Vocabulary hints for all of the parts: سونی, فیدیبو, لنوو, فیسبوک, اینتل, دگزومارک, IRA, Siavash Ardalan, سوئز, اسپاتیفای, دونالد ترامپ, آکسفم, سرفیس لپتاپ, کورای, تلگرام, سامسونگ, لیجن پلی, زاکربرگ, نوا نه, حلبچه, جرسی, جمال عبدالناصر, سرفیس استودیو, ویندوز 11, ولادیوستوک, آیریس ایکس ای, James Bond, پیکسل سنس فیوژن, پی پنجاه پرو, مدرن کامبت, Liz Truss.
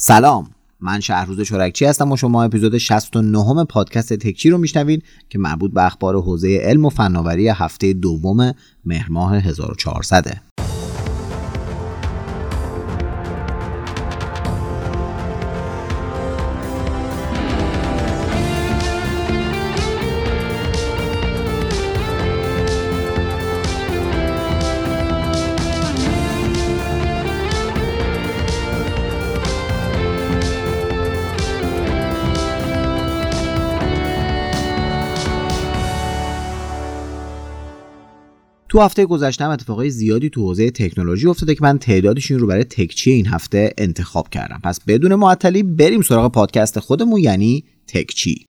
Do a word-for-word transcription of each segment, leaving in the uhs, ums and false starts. سلام، من شهروز چرکچی هستم و شما اپیزود شصت و نه پادکست تکچی رو میشنوید که مربوط به اخبار حوزه علم و فناوری هفته دوم مهر ماه هزار و چهارصد. تو هفته گذشته هم اتفاقای زیادی تو حوزه تکنولوژی افتاده که من تعدادشون رو برای تکچی این هفته انتخاب کردم. پس بدون معطلی بریم سراغ پادکست خودمون، یعنی تکچی.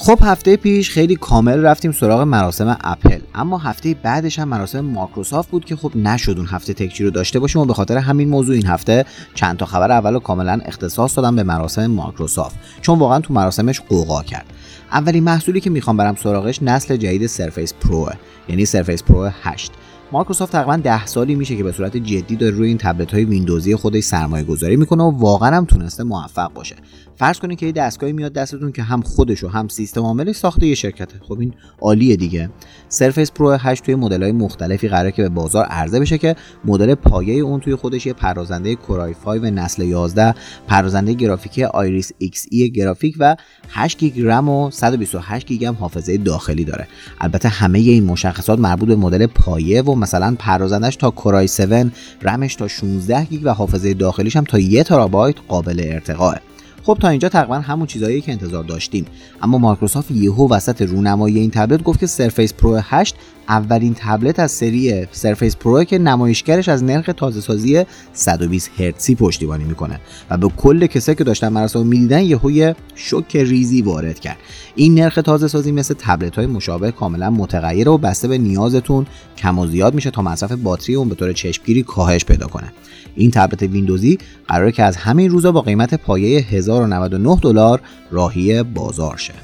خب هفته پیش خیلی کامل رفتیم سراغ مراسم اپل، اما هفته بعدش هم مراسم مایکروسافت بود که خب نشد اون هفته تکچی رو داشته باشیم و به خاطر همین موضوع این هفته چند تا خبر اولو کاملا اختصاص دادم به مراسم مایکروسافت، چون واقعا تو مراسمش قوقا کرد. اولین محصولی که میخوام برم سراغش نسل جدید سرفیس پرو، یعنی سرفیس پرو هشت. مایکروسافت تقریبا ده سالی میشه که به صورت جدی داره روی این تبلت‌های ویندوزی خودش سرمایه‌گذاری میکنه و واقعا هم تونسته موفق باشه. فرض کنید که یه دستگاهی میاد دستتون که هم خودش و هم سیستم عاملش ساخته یه شرکته. خب این عالیه دیگه. سرفیس پرو هشت توی مدل‌های مختلفی قراره که به بازار عرضه بشه که مدل پایه اون توی خودش یه پردازنده کورای پنج نسل یازده، پردازنده گرافیکی آیریس ایکس ای گرافیک و هشت گیگ رم و صد و بیست و هشت گیگ هم حافظه داخلی داره. البته همه این مشخصات مربوط به مدل پایه و مثلا پردازندش تا کورای هفت، رمش تا شانزده گیگ و حافظه داخلیش هم تا یک ترابایت قابل ارتقاءه. خب تا اینجا تقریبا همون چیزایی که انتظار داشتیم، اما مایکروسافت یهو وسط رونمایی این تبلت گفت که سرفیس پرو هشت اولین تبلت از سری سرفیس پرو که نمایشگرش از نرخ تازه‌سازی صد و بیست هرتزی پشتیبانی میکنه و به کل کسایی که داشتن مراسم میدیدن یهو شوک ریزی وارد کرد. این نرخ تازه‌سازی مثل تبلت‌های مشابه کاملا متغیره و بسته به نیازتون کم و زیاد میشه تا مصرف باتری اون به طور چشمگیری کاهش پیدا کنه. این تبلت ویندوزی قراره که از همین روزا با قیمت پایه هزار و نود و نه دلار راهی بازار شه.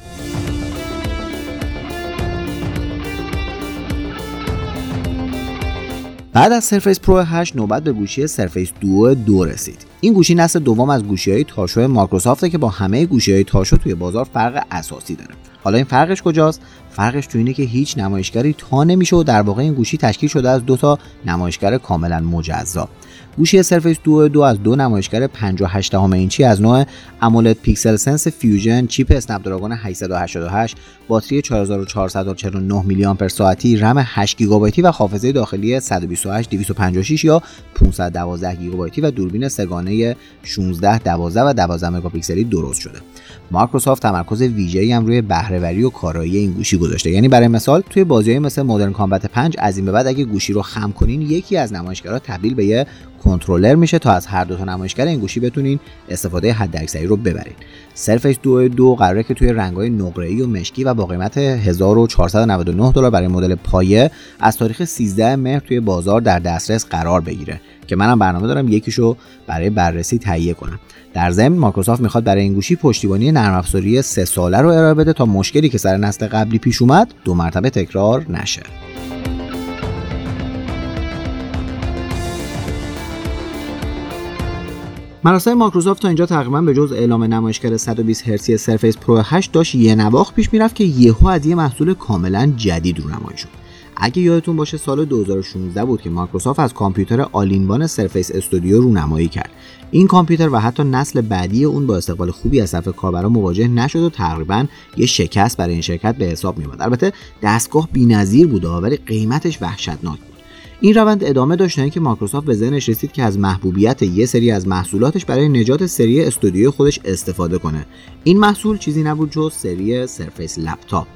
بعد از سرفیس پرو هشت نوبت به گوشی سرفیس دو دو رسید. این گوشی نسل دوم از گوشی‌های تاشو مایکروسافت که با همه گوشی‌های تاشو توی بازار فرق اساسی داره. حالا این فرقش کجاست؟ فرقش تو اینه که هیچ نمایشگری تا نمیشه و در واقع این گوشی تشکیل شده از دو تا نمایشگر کاملا مجزا. گوشی سرفیس دو دو از دو نمایشگر پنجاه و هشت اینچی از نوع امولید پیکسل سنس فیوژن، چیپ اسنپدراگون هشتصد و هشتاد و هشت، باتری چهار هزار و چهارصد و چهل و نه میلی آمپر ساعتی، رم هشت گیگابایتی و حافظه داخلی صد و بیست و هشت، دویست و پنجاه و شش یا پانصد و دوازده گیگابایتی و دوربین سه‌گانه شانزده، دوازده و دوازده مگاپیکسلی درست شده. مایکروسافت تمرکز ویژه‌ای هم روی بهره‌وری و کارایی این گوشی گذاشته. یعنی برای مثال توی بازی‌های مثل مدرن کامبت پنج از این به بعد اگه گوشی رو خم کنین یکی از نمایشگرها تبدیل به یه کنترلر میشه تا از هر دو تا نمایشگر این گوشی بتونین استفاده حداکثری رو ببرین. سرفیس دو دو قراره که توی رنگ‌های نقره‌ای و مشکی و با قیمت هزار و چهارصد و نود و نه دلار برای مدل پایه از تاریخ سیزده مهر توی بازار در دسترس قرار بگیره که منم برنامه دارم یکیشو برای بررسی تهیه کنم. در ضمن مایکروسافت میخواد برای این گوشی پشتیبانی نرم افزاری سه ساله رو ارائه بده تا مشکلی که سر نسل قبلی پیش اومد دو مرتبه تکرار نشه. مراسم مایکروسافت تا اینجا تقریبا به جز اعلام نمایشگر صد و بیست هرتزی سرفیس پرو هشت داشت یه نواخت پیش میرفت که یهو از یه محصول کاملا جدید رونمایی شد. اگه یادتون باشه سال دو هزار و شانزده بود که مایکروسافت از کامپیوتر آلینوان سرفیس استودیو رونمایی کرد. این کامپیوتر و حتی نسل بعدی اون با استقبال خوبی از طرف کاربران مواجه نشد و تقریباً یه شکست برای این شرکت به حساب میاد. البته دستگاه بی‌نظیر بود ولی قیمتش وحشتناک بود. این روند ادامه داشت تا اینکه مایکروسافت به ذهنش رسید که از محبوبیت یه سری از محصولاتش برای نجات سری استودیو خودش استفاده کنه. این محصول چیزی نبود جز سری سرفیس لپتاپ.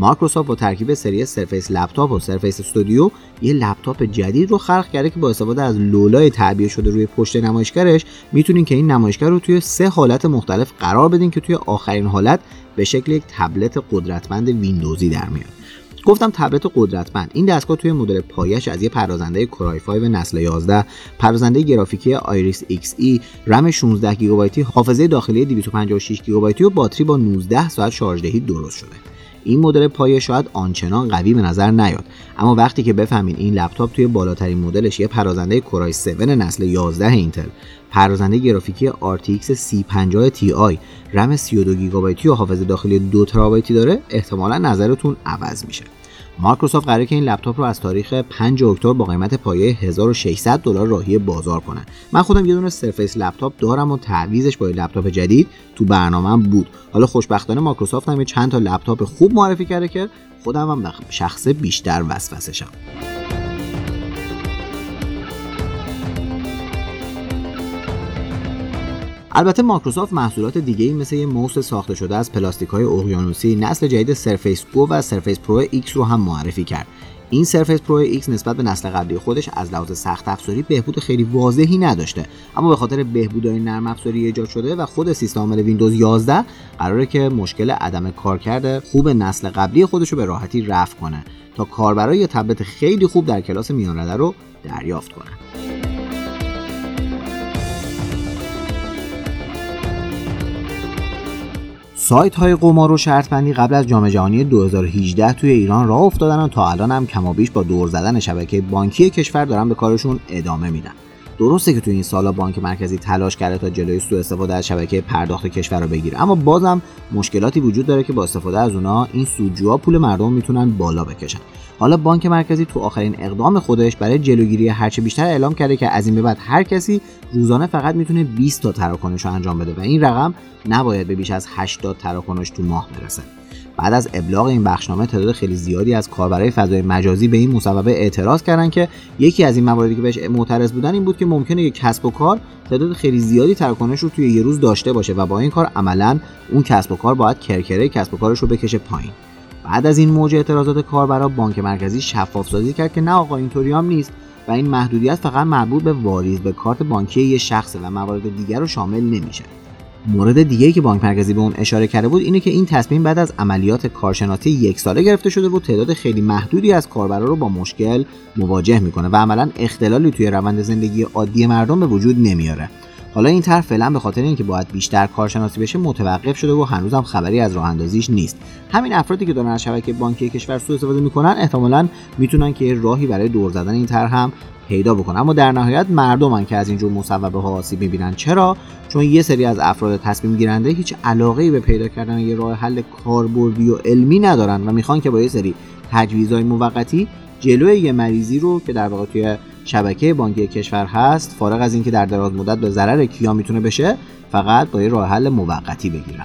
مایکروسافت با ترکیب سری سرفیس لپتاپ و سرفیس استودیو یه لپتاپ جدید رو خلق کرده که با استفاده از لولای تعبیه شده روی پشت نمایشگرش میتونین که این نمایشگر رو توی سه حالت مختلف قرار بدین که توی آخرین حالت به شکل یک تبلت قدرتمند ویندوزی در میاد. گفتم تبلت قدرتمند. این دستگاه توی مدل پایش از یه پردازنده کورای پنج نسل یازده، پردازنده گرافیکی آیریس ایکس ای، رم شانزده گیگابایتی، حافظه داخلی دویست و پنجاه و شش گیگابایتی و باتری با نوزده ساعت شارژ دهی درست شده. این مدل پایه شاید آنچنان قوی به نظر نیاد، اما وقتی که بفهمین این لپتاپ توی بالاترین مدلش یه پردازنده کورای هفت نسل یازده اینتل، پردازنده گرافیکی آر تی ایکس سی پنجاه تی آی، رم سی و دو گیگابایتی و حافظه داخلی دو ترابایتی داره، احتمالاً نظرتون عوض میشه. مایکروسافت قراره که این لپتاپ رو از تاریخ پنجم اکتبر با قیمت پایه هزار و ششصد دلار راهی بازار کنه. من خودم یه دونه سرفیس لپتاپ دارم و تعویضش با یه لپتاپ جدید تو برنامه‌ام بود. حالا خوشبختانه مایکروسافت هم چند تا لپتاپ خوب معرفی کرده که خودم هم به شخصه بیشتر وسوسه‌شم. البته مایکروسافت محصولات دیگه‌ای مثل یه موس ساخته شده از پلاستیک‌های اقیانوسی، نسل جدید سرفیس گو و سرفیس پرو ایکس رو هم معرفی کرد. این سرفیس پرو ایکس نسبت به نسل قبلی خودش از لحاظ سخت افزاری بهبود خیلی واضحی نداشته، اما به خاطر بهبودهای نرم افزاری ایجاد شده و خود سیستم عامل ویندوز یازده قراره که مشکل عدم کارکرد خوب نسل قبلی خودش رو به راحتی رفع کنه تا کاربرای تبلت خیلی خوب در کلاس میان رده رو دریافت کنه. سایت های قمار و شرط بندی قبل از جام جهانی دو هزار و هجده توی ایران راه افتادن و تا الان هم کمابیش با دور زدن شبکه بانکی کشور دارن به کارشون ادامه میدن. درسته که توی این سالا بانک مرکزی تلاش کرده تا جلوی سوء استفاده از شبکه پرداخت کشور رو بگیره، اما بازم مشکلاتی وجود داره که با استفاده از اونها این سودجوها پول مردم میتونن بالا بکشن. حالا بانک مرکزی تو آخرین اقدام خودش برای جلوگیری هرچه بیشتر اعلام کرده که از این به بعد هر کسی روزانه فقط میتونه بیست تا تراکنش رو انجام بده و این رقم نباید به بیش از هشتاد تراکنش تو ماه برسه. بعد از ابلاغ این بخشنامه تعداد خیلی زیادی از کاربرای فضای مجازی به این مصوبه اعتراض کردن که یکی از این مواردی که بهش معترض بودن این بود که ممکنه یک کسب و کار تعداد خیلی زیادی تراکنش رو توی یه روز داشته باشه و با این کار عملاً اون کسب و کار باید کرکره کسب و کارش رو بکشه پایین. بعد از این موج اعتراضات کاربرا بانک مرکزی شفاف‌سازی کرد که نه آقا اینطوری هم نیست و این محدودیت فقط مربوط به واریز به کارت بانکی یه شخصه و موارد دیگر رو شامل نمیشه. مورد دیگه‌ای که بانک مرکزی به اون اشاره کرده بود اینه که این تصمیم بعد از عملیات کارشناسی یک ساله گرفته شده و تعداد خیلی محدودی از کاربرا رو با مشکل مواجه میکنه و عملاً اختلالی توی روند زندگی عادی مردم به وجود نمیاره. حالا این طرح فعلا به خاطر اینکه باید بیشتر کارشناسی بشه متوقف شده و هنوزم خبری از راه اندازیش نیست. همین افرادی که دارن از شبکه بانکی کشور سوء استفاده میکنن احتمالاً میتونن که راهی برای دور زدن این طرح هم پیدا بکنه، اما در نهایت مردمن که از اینجور مصوبه ها آسیب میبینن. چرا؟ چون یه سری از افراد تصمیم گیرنده هیچ علاقه‌ای به پیدا کردن یه راه حل کاربردی و علمی ندارن و میخوان که با یه سری تجویزهای موقتی جلوی یه مریضی رو که در واقع توی شبکه بانکی کشور هست، فارغ از اینکه در دراز مدت به ضرر کیا میتونه بشه، فقط با یه راه حل موقتی بگیرن.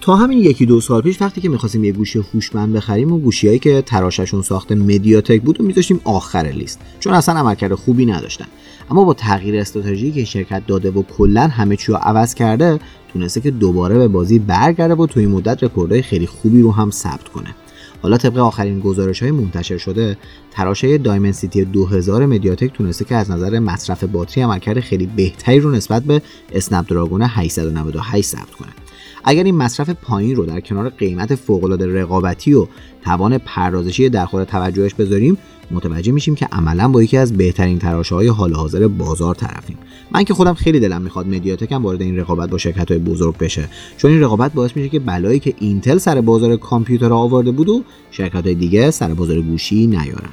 تا همین یکی دو سال پیش وقتی که می‌خواستیم یه گوشی هوشمند بخریم و گوشیایی که تراششون ساخت مدیاتک بود و می‌ذاشتیم آخر لیست چون اصلا عملکرد خوبی نداشتن، اما با تغییر استراتژی که شرکت داده و کلاً همه چی رو عوض کرده تونسته که دوباره به بازی برگرده و توی مدت رکوردهای خیلی خوبی رو هم ثبت کنه. حالا طبق آخرین گزارش‌های منتشر شده تراشه دایمنسیتی دو هزار مدیاتک تونسته که از نظر مصرف باتری عملکرد خیلی بهتری رو نسبت به اسنپ دراگون هشتصد و نود و هشت ثبت کنه. اگر این مصرف پایین رو در کنار قیمت فوق‌العاده رقابتی و توان پردازشی در خور توجهش بذاریم متوجه میشیم که عملاً با یکی از بهترین تراشه‌های حال حاضر بازار طرفیم. من که خودم خیلی دلم میخواد مدیاتک هم وارد این رقابت با شرکت‌های بزرگ بشه، چون این رقابت باعث میشه که بلایی که اینتل سر بازار کامپیوتر آورده بود و شرکت‌های دیگه سر بازار گوشی نیارن.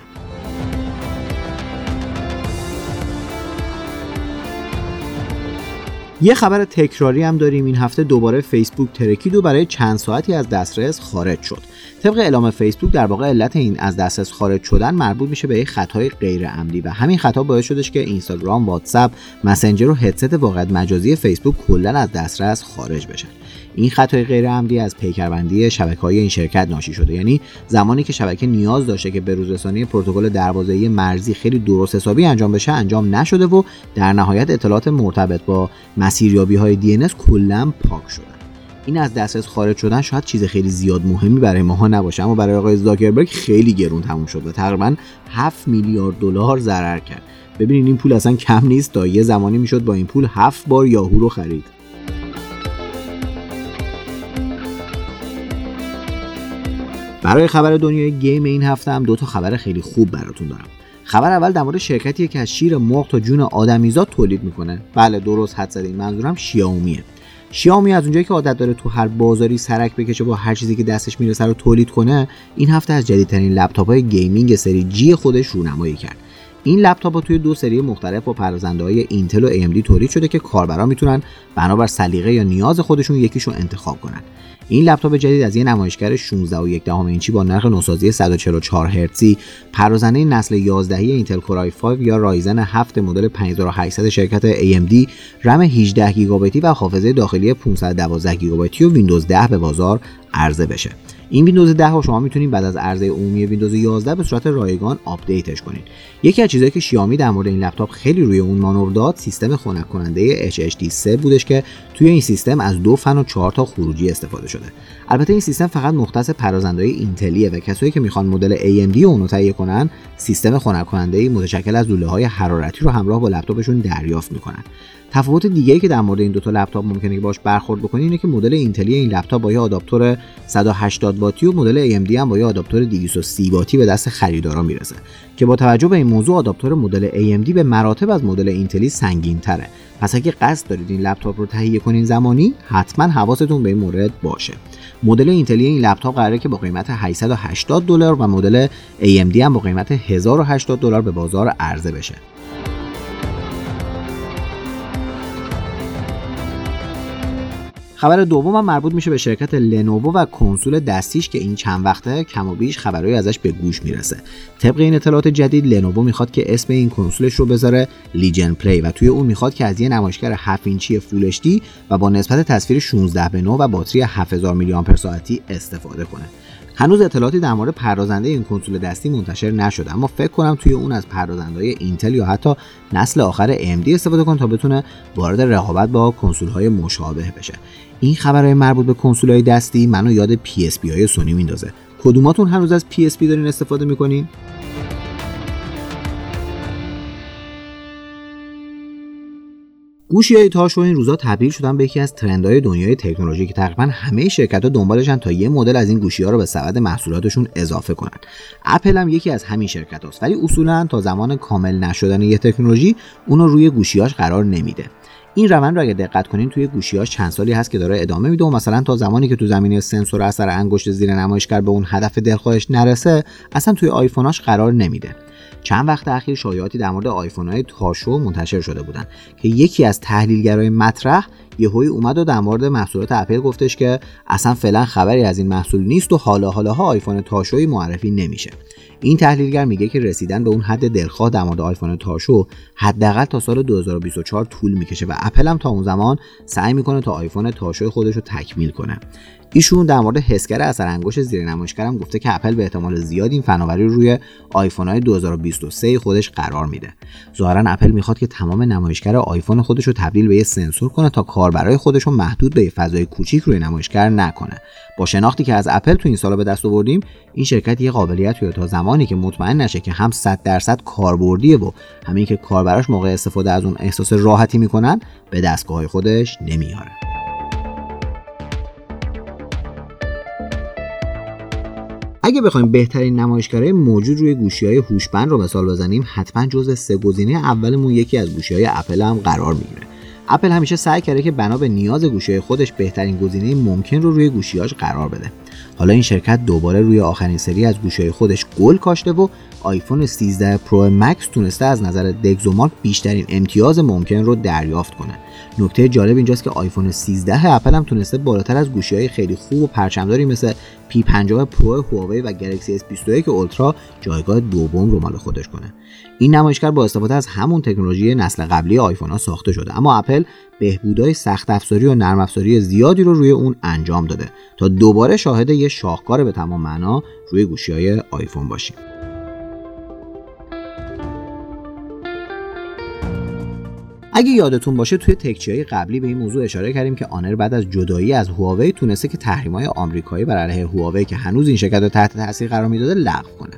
یه خبر تکراری هم داریم. این هفته دوباره فیسبوک ترکید و برای چند ساعتی از دسترس خارج شد. طبق اعلام فیسبوک در واقع علت این از دسترس خارج شدن مربوط میشه به یک خطای غیر عمدی و همین خطا باعث شدش که اینستاگرام، واتساپ، مسنجر و هدست واقعیت مجازی فیسبوک کلا از دسترس خارج بشن. این خطای غیر عمدی از پیکربندی شبکه‌های این شرکت ناشی شده، یعنی زمانی که شبکه نیاز داشته که به‌روزرسانی پروتکل دروازه‌ای مرزی خیلی درست حسابی انجام بشه انجام نشده و در نهایت اطلاعات مرتبط با مسیریابی‌های دی ان اس کلاً پاک شدن. این از دسترس خارج شدن شاید چیز خیلی زیاد مهمی برای ماها نباشه، اما برای آقای زاکربرگ خیلی گرون تموم شد و تقریباً هفت میلیارد دلار ضرر کرد. ببینید این پول اصلا کم نیست، تا یه زمانی میشد با این پول هفت بار یاهو رو خرید. برای خبر دنیای گیم این هفته هم دو تا خبر خیلی خوب براتون دارم. خبر اول در مورد شرکتیه که از شیر مرغ تا جون آدمیزاد تولید میکنه. بله درست حد زدین، منظورم شیائومیه. شیائومی از اونجایی که عادت داره تو هر بازاری سرک بکشه با هر چیزی که دستش میرسه رو تولید کنه، این هفته از جدیدترین لپتاپ‌های گیمینگ سری جی خودش رونمایی کرد. این لپتاپ‌ها توی دو سری مختلف با پردازنده‌های اینتل و ای ام دی تولید شده که کاربرا میتونن بنابر سلیقه یا نیاز خودشون یکیشو انتخاب کنن. این لپتاپ جدید از یه نمایشگر شانزده و یک دهم اینچی با نرخ نوسازی صد و چهل و چهار هرتزی، پردازنده نسل یازده اینتل کورای پنج یا رایزن هفت مدل پنج هزار و هشتصد شرکت ای ام دی، رم هجده گیگابایتی و حافظه داخلی پانصد و دوازده گیگابایتی و ویندوز ده به بازار عرضه بشه. این ویندوز ده رو شما میتونید بعد از عرضه عمومی ویندوز یازده به صورت رایگان آپدیتش کنید. یکی از چیزایی که شیائومی در مورد این لپتاپ خیلی روی اون مانور داد، سیستم خنک کننده اچ اچ دی سه بودش که توی این سیستم از دو فن و چهار تا خروجی استفاده شده. البته این سیستم فقط مختص پردازنده‌های اینتلیه و کسایی که میخوان مدل ای ام دی رو اونو تهیه کنن، سیستم خنک کننده متشکل از لوله‌های حرارتی رو همراه با لپتاپشون دریافت میکنن. تفاوت دیگه‌ای که در مورد این دو تا لپتاپ ممکنه که باهاش برخورد بکنید اینه که مدل اینتلی این لپتاپ با یه آداپتور صد و هشتاد واتی و مدل ای ام دی هم با یه آداپتور دویست و سی واتی به دست خریدارا میرسه که با توجه به این موضوع آداپتور مدل ای ام دی به مراتب از مدل اینتلی سنگین‌تره. پس اگه قصد دارید این لپتاپ رو تهیه کنین زمانی، حتما حواستون به این مورد باشه. مدل اینتلی این لپتاپ قراره که با قیمت هشتصد و هشتاد دلار و مدل ای ام دی هم با قیمت هزار و هشتاد دلار به بازار عرضه بشه. خبر دومم مربوط میشه به شرکت لنوو و کنسول دستیش که این چند وقته کم و بیش خبرایی ازش به گوش میرسه. طبق این اطلاعات جدید لنوو میخواد که اسم این کنسولش رو بذاره لیجن پلی و توی اون میخواد که از یه نمایشگر هفت اینچی فول اچ دی و با نسبت تصویر شانزده به نه و باتری هفت هزار میلی آمپر ساعتی استفاده کنه. هنوز اطلاعاتی در مورد پردازنده این کنسول دستی منتشر نشده، اما فکر کنم توی اون از پردازنده‌های اینتل یا حتی نسل آخر ای ام دی استفاده کنه تا بتونه وارد رقابت با کنسول‌های مشابه بشه. این خبرهای مربوط به کنسول‌های دستی منو یاد پی اس بی های سونی میندازه. کدوماتون هنوز از پی اس بی دارین استفاده می‌کنین؟ گوشی‌های تاچ این روزا تبدیل شدن به یکی از ترندهای دنیای تکنولوژی که تقریبا همه شرکت‌ها دنبالشن تا یه مدل از این گوشی‌ها رو به سبد محصولاتشون اضافه کنن. اپل هم یکی از همین شرکت‌هاست، ولی اصولاً تا زمان کامل نشدن یه تکنولوژی اون رو روی گوشی‌هاش قرار نمیده. این روند رو اگه دقت کنین توی گوشی‌هاش چند سالی هست که داره ادامه میده و مثلا تا زمانی که تو زمینه سنسور اثر انگشت زیر نمایشگر به اون هدف دلخواهش نرسه، اصلا توی آیفون‌هاش قرار نمیده. چند وقت اخیر شایعاتی در مورد آیفون‌های تاشو منتشر شده بودن که یکی از تحلیلگرای مطرح یهویی اومد و در مورد محصولات اپل گفتش که اصلا فعلا خبری از این محصول نیست و حالا حالاها آیفون تاشویی معرفی نمیشه. این تحلیلگر میگه که رسیدن به اون حد دلخواه در مورد آیفون تاشو حداقل تا سال دو هزار و بیست و چهار طول میکشه و اپل هم تا اون زمان سعی میکنه تا آیفون تاشوی خودش رو تکمیل کنه. ایشون در مورد حسگر اثر انگشت زیر نمایشگر هم گفته که اپل به احتمال زیاد این فناوری رو روی آیفون‌های دو هزار و بیست و سه خودش قرار میده. ظاهراً اپل میخواد که تمام نمایشگر آیفون خودش رو تبدیل به یه سنسور کنه تا کاربرای خودش رو محدود به یه فضای کوچیک روی نمایشگر نکنه. با شناختی که از اپل تو این سالا به دست آوردیم، این شرکت یه قابلیت رو تا زمانی که مطمئن نشه که هم صد درصد کاربردیه و همین که کاربراش موقع استفاده از اون احساس راحتی میکنن، به دستگاه‌های خودش نمیاره. اگه بخوایم بهترین نمایشگرای موجود روی گوشی‌های هوشمند رو مثال بزنیم، حتما جزء سه گزینه اولمون یکی از گوشی‌های اپل هم قرار میگیره. اپل همیشه سعی کرده که بنا به نیاز گوشی‌های خودش بهترین گزینه ممکن رو روی گوشی‌هاش قرار بده. حالا این شرکت دوباره روی آخرین سری از گوشی‌های خودش گل کاشته و آیفون سیزده پرو مکس تونسته از نظر دگزومارک بیشترین امتیاز ممکن رو دریافت کنه. نکته جالب اینجاست که آیفون سیزده اپل هم تونسته بالاتر از گوشی‌های خیلی خوب و پرچمداری مثل پی پنجاه پرو هواوی و گلکسی اس بیست و یک اولترا جایگاه دوم رو مال خودش کنه. این نمایشگر با استفاده از همون تکنولوژی نسل قبلی آیفون‌ها ساخته شده، اما اپل بهبودهای سخت افزاری و نرم افزاری زیادی رو روی اون انجام داده تا دوباره شاهد یه شاهکار به تمام معنا روی گوشی‌های آیفون باشیم. اگه یادتون باشه توی تکچی‌های قبلی به این موضوع اشاره کردیم که آنر بعد از جدایی از هواوی تونسته که تحریم‌های آمریکایی بر علیه هواوی که هنوز این شرکت رو تحت تاثیر قرار میداده لغو کنه.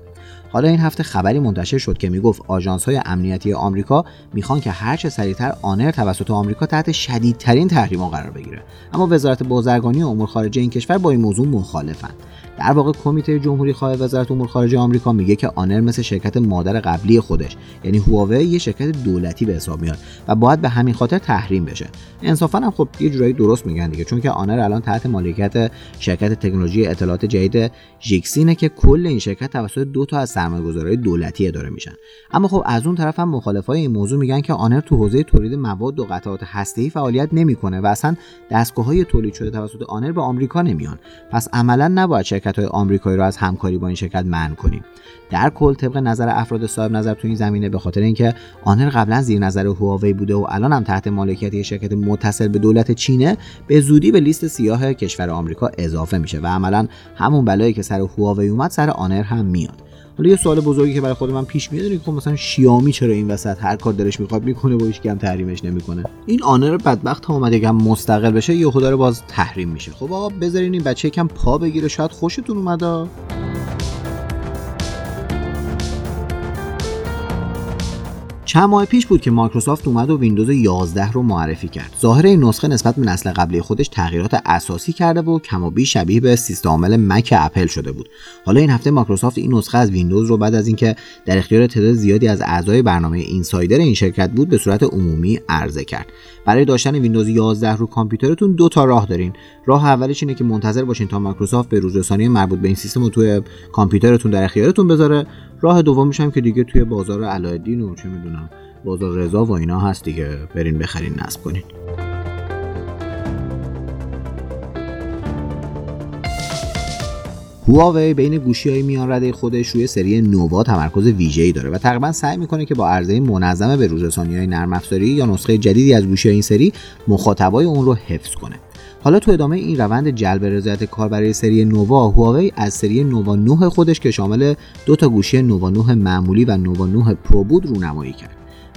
حالا این هفته خبری منتشر شد که میگفت آژانس‌های امنیتی آمریکا میخوان که هر چه سریعتر آنر توسط آمریکا تحت شدیدترین تحریم‌ها قرار بگیره، اما وزارت بازرگانی و امور خارجه این کشور با این موضوع مخالفن. در واقع کمیته جمهوری خواهی وزارت امور خارجه آمریکا میگه که آنر مثل شرکت مادر قبلی خودش یعنی هواوی یه شرکت دولتی به حساب میاد و باید به همین خاطر تحریم بشه. انصافا هم خب یه جورایی درست میگن دیگه، چون که آنر الان تحت مالکیت شرکت تکنولوژی اطلاعات جدید ژیکسینه که کل این شرکت توسط دو تا از سرمایه‌گذارهای دولتی اداره میشن. اما خب از اون طرف هم مخالفای این موضوع میگن که آنر تو حوزه تولید مواد و قطعات هسته‌ای فعالیت نمیکنه و اصلا دستگاه‌های تولید شده توسط آنر به آمریکا نمیان. پس عملاً نباید شرکت‌های آمریکایی رو از همکاری با این شرکت منع کنیم. در کل طبق نظر افراد صاحب نظر تو این زمینه، به خاطر اینکه آنر قبلا زیر نظر هواوی بوده و الان هم تحت مالکیت یک شرکت متصل به دولت چینه، به زودی به لیست سیاه کشور آمریکا اضافه میشه و عملاً همون بلایی که سر هواوی اومد سر آنر هم میاد. حالا یه سوال بزرگی که برای خود من پیش میاد اینه که مثلا شیائومی چرا این وسط هر کار دلش میخواد میکنه و هیچ کم تحریمش نمیکنه؟ این آنر بدبخت هم اومده که مستقل بشه یه خدا رو باز تحریم میشه. خب آقا بذارین این بچه یکم پا بگیره، شاید خوشتون اومده. چند ماه پیش بود که مایکروسافت اومد و ویندوز یازده رو معرفی کرد. ظاهر این نسخه نسبت به نسل قبلی خودش تغییرات اساسی کرده و کم و بیش شبیه به سیستم عامل مک اپل شده بود. حالا این هفته مایکروسافت این نسخه از ویندوز رو بعد از اینکه در اختیار تعداد زیادی از اعضای برنامه اینسایدر این شرکت بود به صورت عمومی عرضه کرد. برای داشتن ویندوز یازده رو کامپیوترتون دو تا راه دارین. راه اولش اینه که منتظر باشین تا مایکروسافت به روزرسانی مربوط به این سیستم رو توی کامپیوترتون در اختیارتون بذاره. راه دومش هم که دیگه توی بازار علایالدین و چه میدونم بازار رضا و اینا هست دیگه، برین بخرین نصب کنین. هواوی بین گوشی‌های میان رده خودش روی سری نوا تمرکز ویژه‌ای داره و تقریبا سعی می‌کنه که با عرضه منظم به روزرسانی‌های نرم‌افزاری یا نسخه جدیدی از گوشی‌های این سری مخاطبای اون رو حفظ کنه. حالا تو ادامه این روند جلب رضایت کاربری سری نوا، هواوی از سری نوا نه خودش که شامل دو تا گوشی نوا نه معمولی و نوا نه پرو بود رونمایی کرد.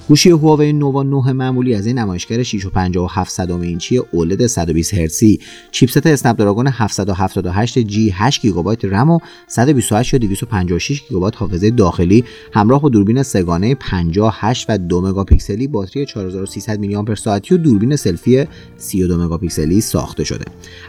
گوشی هواوی نوا نه معمولی از این نمایشگر شش و پنجاه و هفت صدم اینچی اولد صد و بیست هرتزی، چیپست اسنپدراگون هفتصد و هفتاد و هشت جی، هشت گیگابایت رم و صد و بیست و هشت یا دویست و پنجاه و شش گیگابایت حافظه داخلی همراه با دوربین سه‌گانه پنجاه و هشت و دو مگاپیکسلی، باتری چهار هزار و سیصد میلی آمپر ساعتی و دوربین سلفی سی و دو مگاپیکسلی ساخته شده.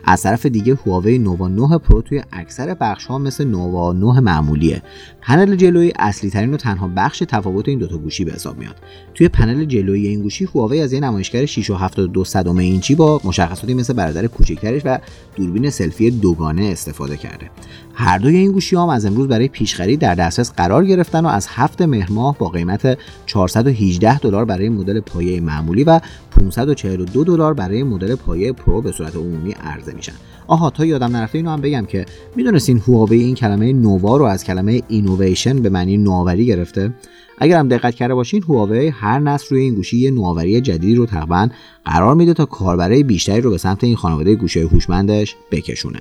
از طرف دیگه هواوی نوا نه پرو توی اکثر بخش‌ها مثل نوا نه معمولیه. پنل جلویی اصلی ترین و تنها بخش تفاوت این دو تا گوشی به حساب میاد. توی پنل جلویی این گوشی هواوی از یه نمایشگر شش و هفتاد و دو صدم اینچی با مشخصاتی مثل برادر کوچکترش و دوربین سلفی دوگانه استفاده کرده. هر دوی این گوشی هم از امروز برای پیش خرید در دسترس قرار گرفتن و از هفتم مهر ماه با قیمت چهارصد و هجده دلار برای مدل پایه معمولی و پانصد و چهل و دو دلار برای مدل پایه پرو به صورت عمومی عرضه میشن. آها تا یادم نرفته اینو هم بگم که میدونستین هواوی این کلمه نووا رو از کلمه اینوویشن به معنی نوآوری گرفته؟ اگر هم دقت کرده باشین هواوی هر نسل روی این گوشی یه نوآوری جدیدی رو تقریبا قرار میده تا کاربری بیشتری رو به سمت این خانواده گوشی هوشمندش بکشونه.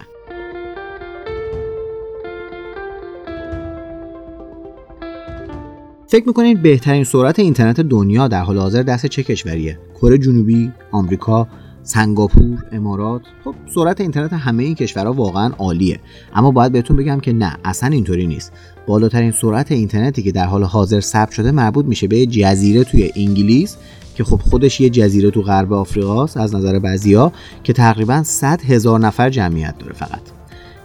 فکر میکنین بهترین سرعت اینترنت دنیا در حال حاضر دست چه کشوریه؟ کره جنوبی، آمریکا، سنگاپور، امارات؟ خب سرعت اینترنت همه این کشورها واقعا عالیه، اما باید بهتون بگم که نه، اصلا اینطوری نیست. بالاترین سرعت اینترنتی که در حال حاضر ثبت شده مربوط میشه به جزیره توی انگلیس که خب خودش یه جزیره تو غرب آفریقاست از نظر بعضیا، که تقریباً صد هزار نفر جمعیت داره فقط.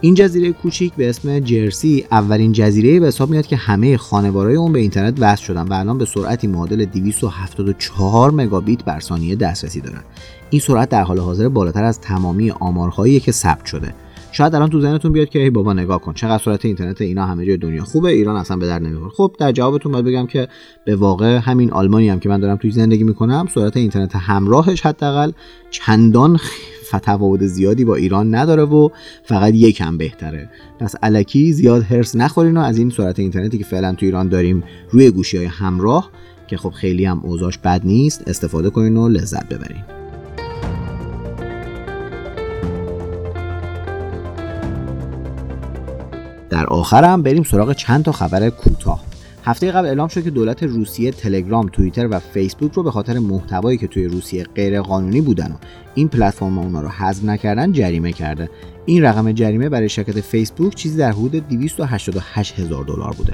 این جزیره کوچیک به اسم جرسی اولین جزیره به حساب میاد که همه خانوارهای اون به اینترنت وصل شدن و الان به سرعتی معادل دویست و هفتاد و چهار مگابیت بر ثانیه دسترسی دارن. این سرعت در حال حاضر بالاتر از تمامی آمارهایی که ثبت شده. شاید الان تو ذهنتون بیاد که ای بابا نگاه کن چقدر سرعت اینترنت اینا همه جای دنیا خوبه، ایران اصلا به در نمیخوره. خب در جوابتون باید بگم که به واقع همین آلمانی هم که من دارم توی زندگی میکنم سرعت اینترنت همراهش حداقل چندان تفاوت زیادی با ایران نداره و فقط یکم بهتره. پس الکی زیاد هرس نخورین و از این سرعت اینترنتی که فعلا تو ایران داریم روی گوشی‌های همراه که خب خیلی هم اوضاعش بد نیست استفاده کنین و لذت ببرین. در آخر هم بریم سراغ چند تا خبر کوتاه. هفته قبل اعلام شد که دولت روسیه تلگرام، توییتر و فیسبوک رو به خاطر محتوایی که توی روسیه غیر قانونی بودن و این پلتفرم‌ها اونا رو حذف نکردن جریمه کرده. این رقم جریمه برای شرکت فیسبوک چیزی در حدود دویست و هشتاد و هشت هزار دلار بوده.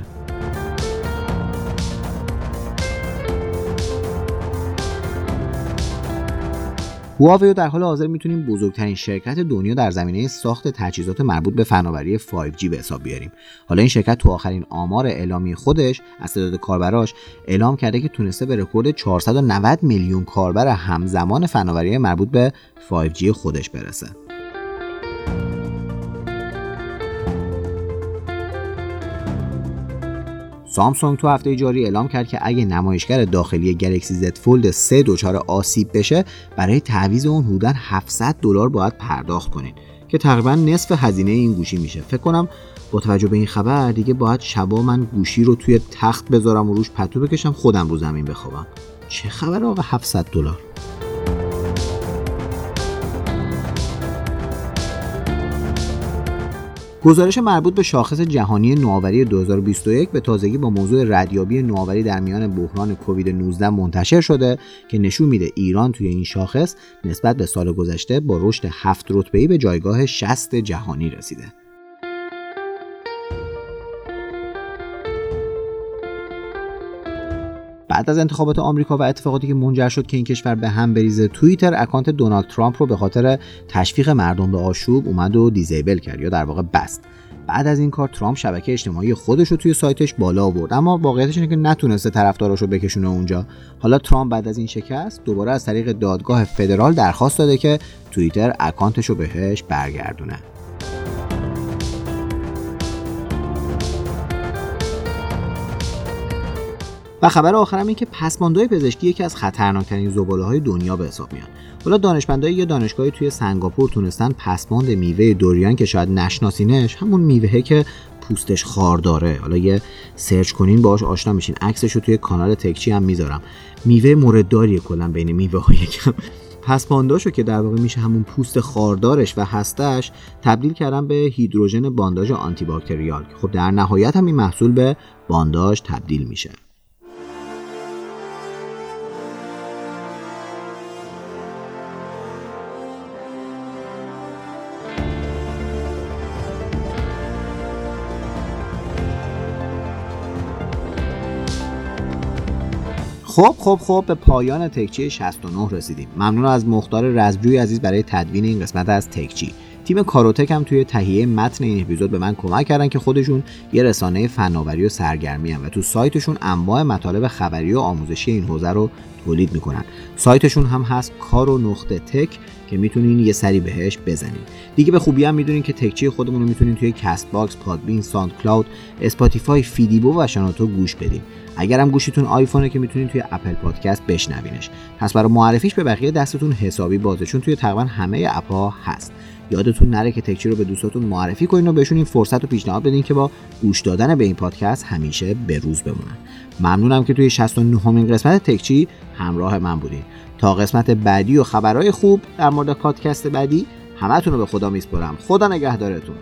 هواوی رو در حال حاضر میتونیم بزرگترین شرکت دنیا در زمینه ساخت تجهیزات مربوط به فناوری فایو جی به حساب بیاریم. حالا این شرکت تو آخرین آمار اعلامی خودش از تعداد کاربراش اعلام کرده که تونسته به رکورد چهارصد و نود میلیون کاربر همزمان فناوری مربوط به فایو جی خودش برسه. سامسونگ تو هفته جاری اعلام کرد که اگه نمایشگر داخلی گلکسی زد فولد سه دچار آسیب بشه، برای تعویض اون حدوداً هفتصد دلار باید پرداخت کنین که تقریباً نصف هزینه این گوشی میشه. فکر کنم با توجه به این خبر دیگه باید شبا من گوشی رو توی تخت بذارم و روش پتو بکشم، خودم رو زمین بخوابم. چه خبر آقا هفتصد دلار. گزارش مربوط به شاخص جهانی نوآوری دو هزار و بیست و یک به تازگی با موضوع ردیابی نوآوری در میان بحران کووید نوزده منتشر شده که نشون میده ایران توی این شاخص نسبت به سال گذشته با رشد هفت رتبه‌ای به جایگاه شصت جهانی رسیده. بعد از انتخابات آمریکا و اتفاقاتی که منجر شد که این کشور به هم بریزه، توییتر اکانت دونالد ترامپ رو به خاطر تشویق مردم به آشوب اومد و دیزیبل کرد یا در واقع بست. بعد از این کار ترامپ شبکه اجتماعی خودش رو توی سایتش بالا آورد، اما واقعیتش اینه که نتونسته طرفداراش رو بکشونه اونجا. حالا ترامپ بعد از این شکست دوباره از طریق دادگاه فدرال درخواست داده که توییتر اکانتش رو بهش برگردونه. و خبر آخرم این که پسماندهای پزشکی یکی از خطرناکترین زباله‌های دنیا به حساب میان. حالا دانشمندای یه دانشگاهی توی سنگاپور تونستن پسماند میوه دوریان که شاید نشناسینش، همون میوه‌ای که پوستش خار داره، حالا یه سرچ کنین باهاش آشنا میشین، عکسشو توی کانال تکچی هم میذارم. میوه موردداریه کلا بین میوه‌های یکم. پسمانداشو که در واقع میشه همون پوست خاردارش و هستش تبدیل کردن به هیدروژن بانداژ آنتی باکتریال که خب در نهایت هم این محصول به بانداژ تبدیل میشه. خب خب خب به پایان تکچی شصت و نه رسیدیم. ممنون از مختار رزبجوی عزیز برای تدوین این قسمت از تکچی. تیم کاروتک هم توی تهیه متن این اپیزود به من کمک کردن که خودشون یه رسانه فناوری و سرگرمی هم و تو سایتشون انواع مطالب خبری و آموزشی این حوزه رو تولید میکنن. سایتشون هم هست کارو نقطه تک که میتونین یه سری بهش بزنین. دیگه به خوبی هم میدونین که تکچی خودمون رو میتونین توی کست باکس، پادبین، ساند کلاود، اسپاتیفای، فیدیبو و شنوتو گوش بدین. اگرم گوشیتون آیفونه که میتونین توی اپل پادکست بشنوینش. پس برای معرفیش به بقیه دستتون حسابی بازه چون توی تقریبا همه اپ‌ها هست. یادتون نره که تکچی رو به دوستاتون معرفی کنین و بهشون این فرصت رو پیشنهاد بدین که با گوش دادن به این پادکست همیشه به روز بمونن. ممنونم که توی شصت و نهمین قسمت تکچی همراه من بودین. تا قسمت بعدی و خبرهای خوب در مورد پادکست بعدی، همتون رو به خدا میسپارم. خدا نگهدارتون.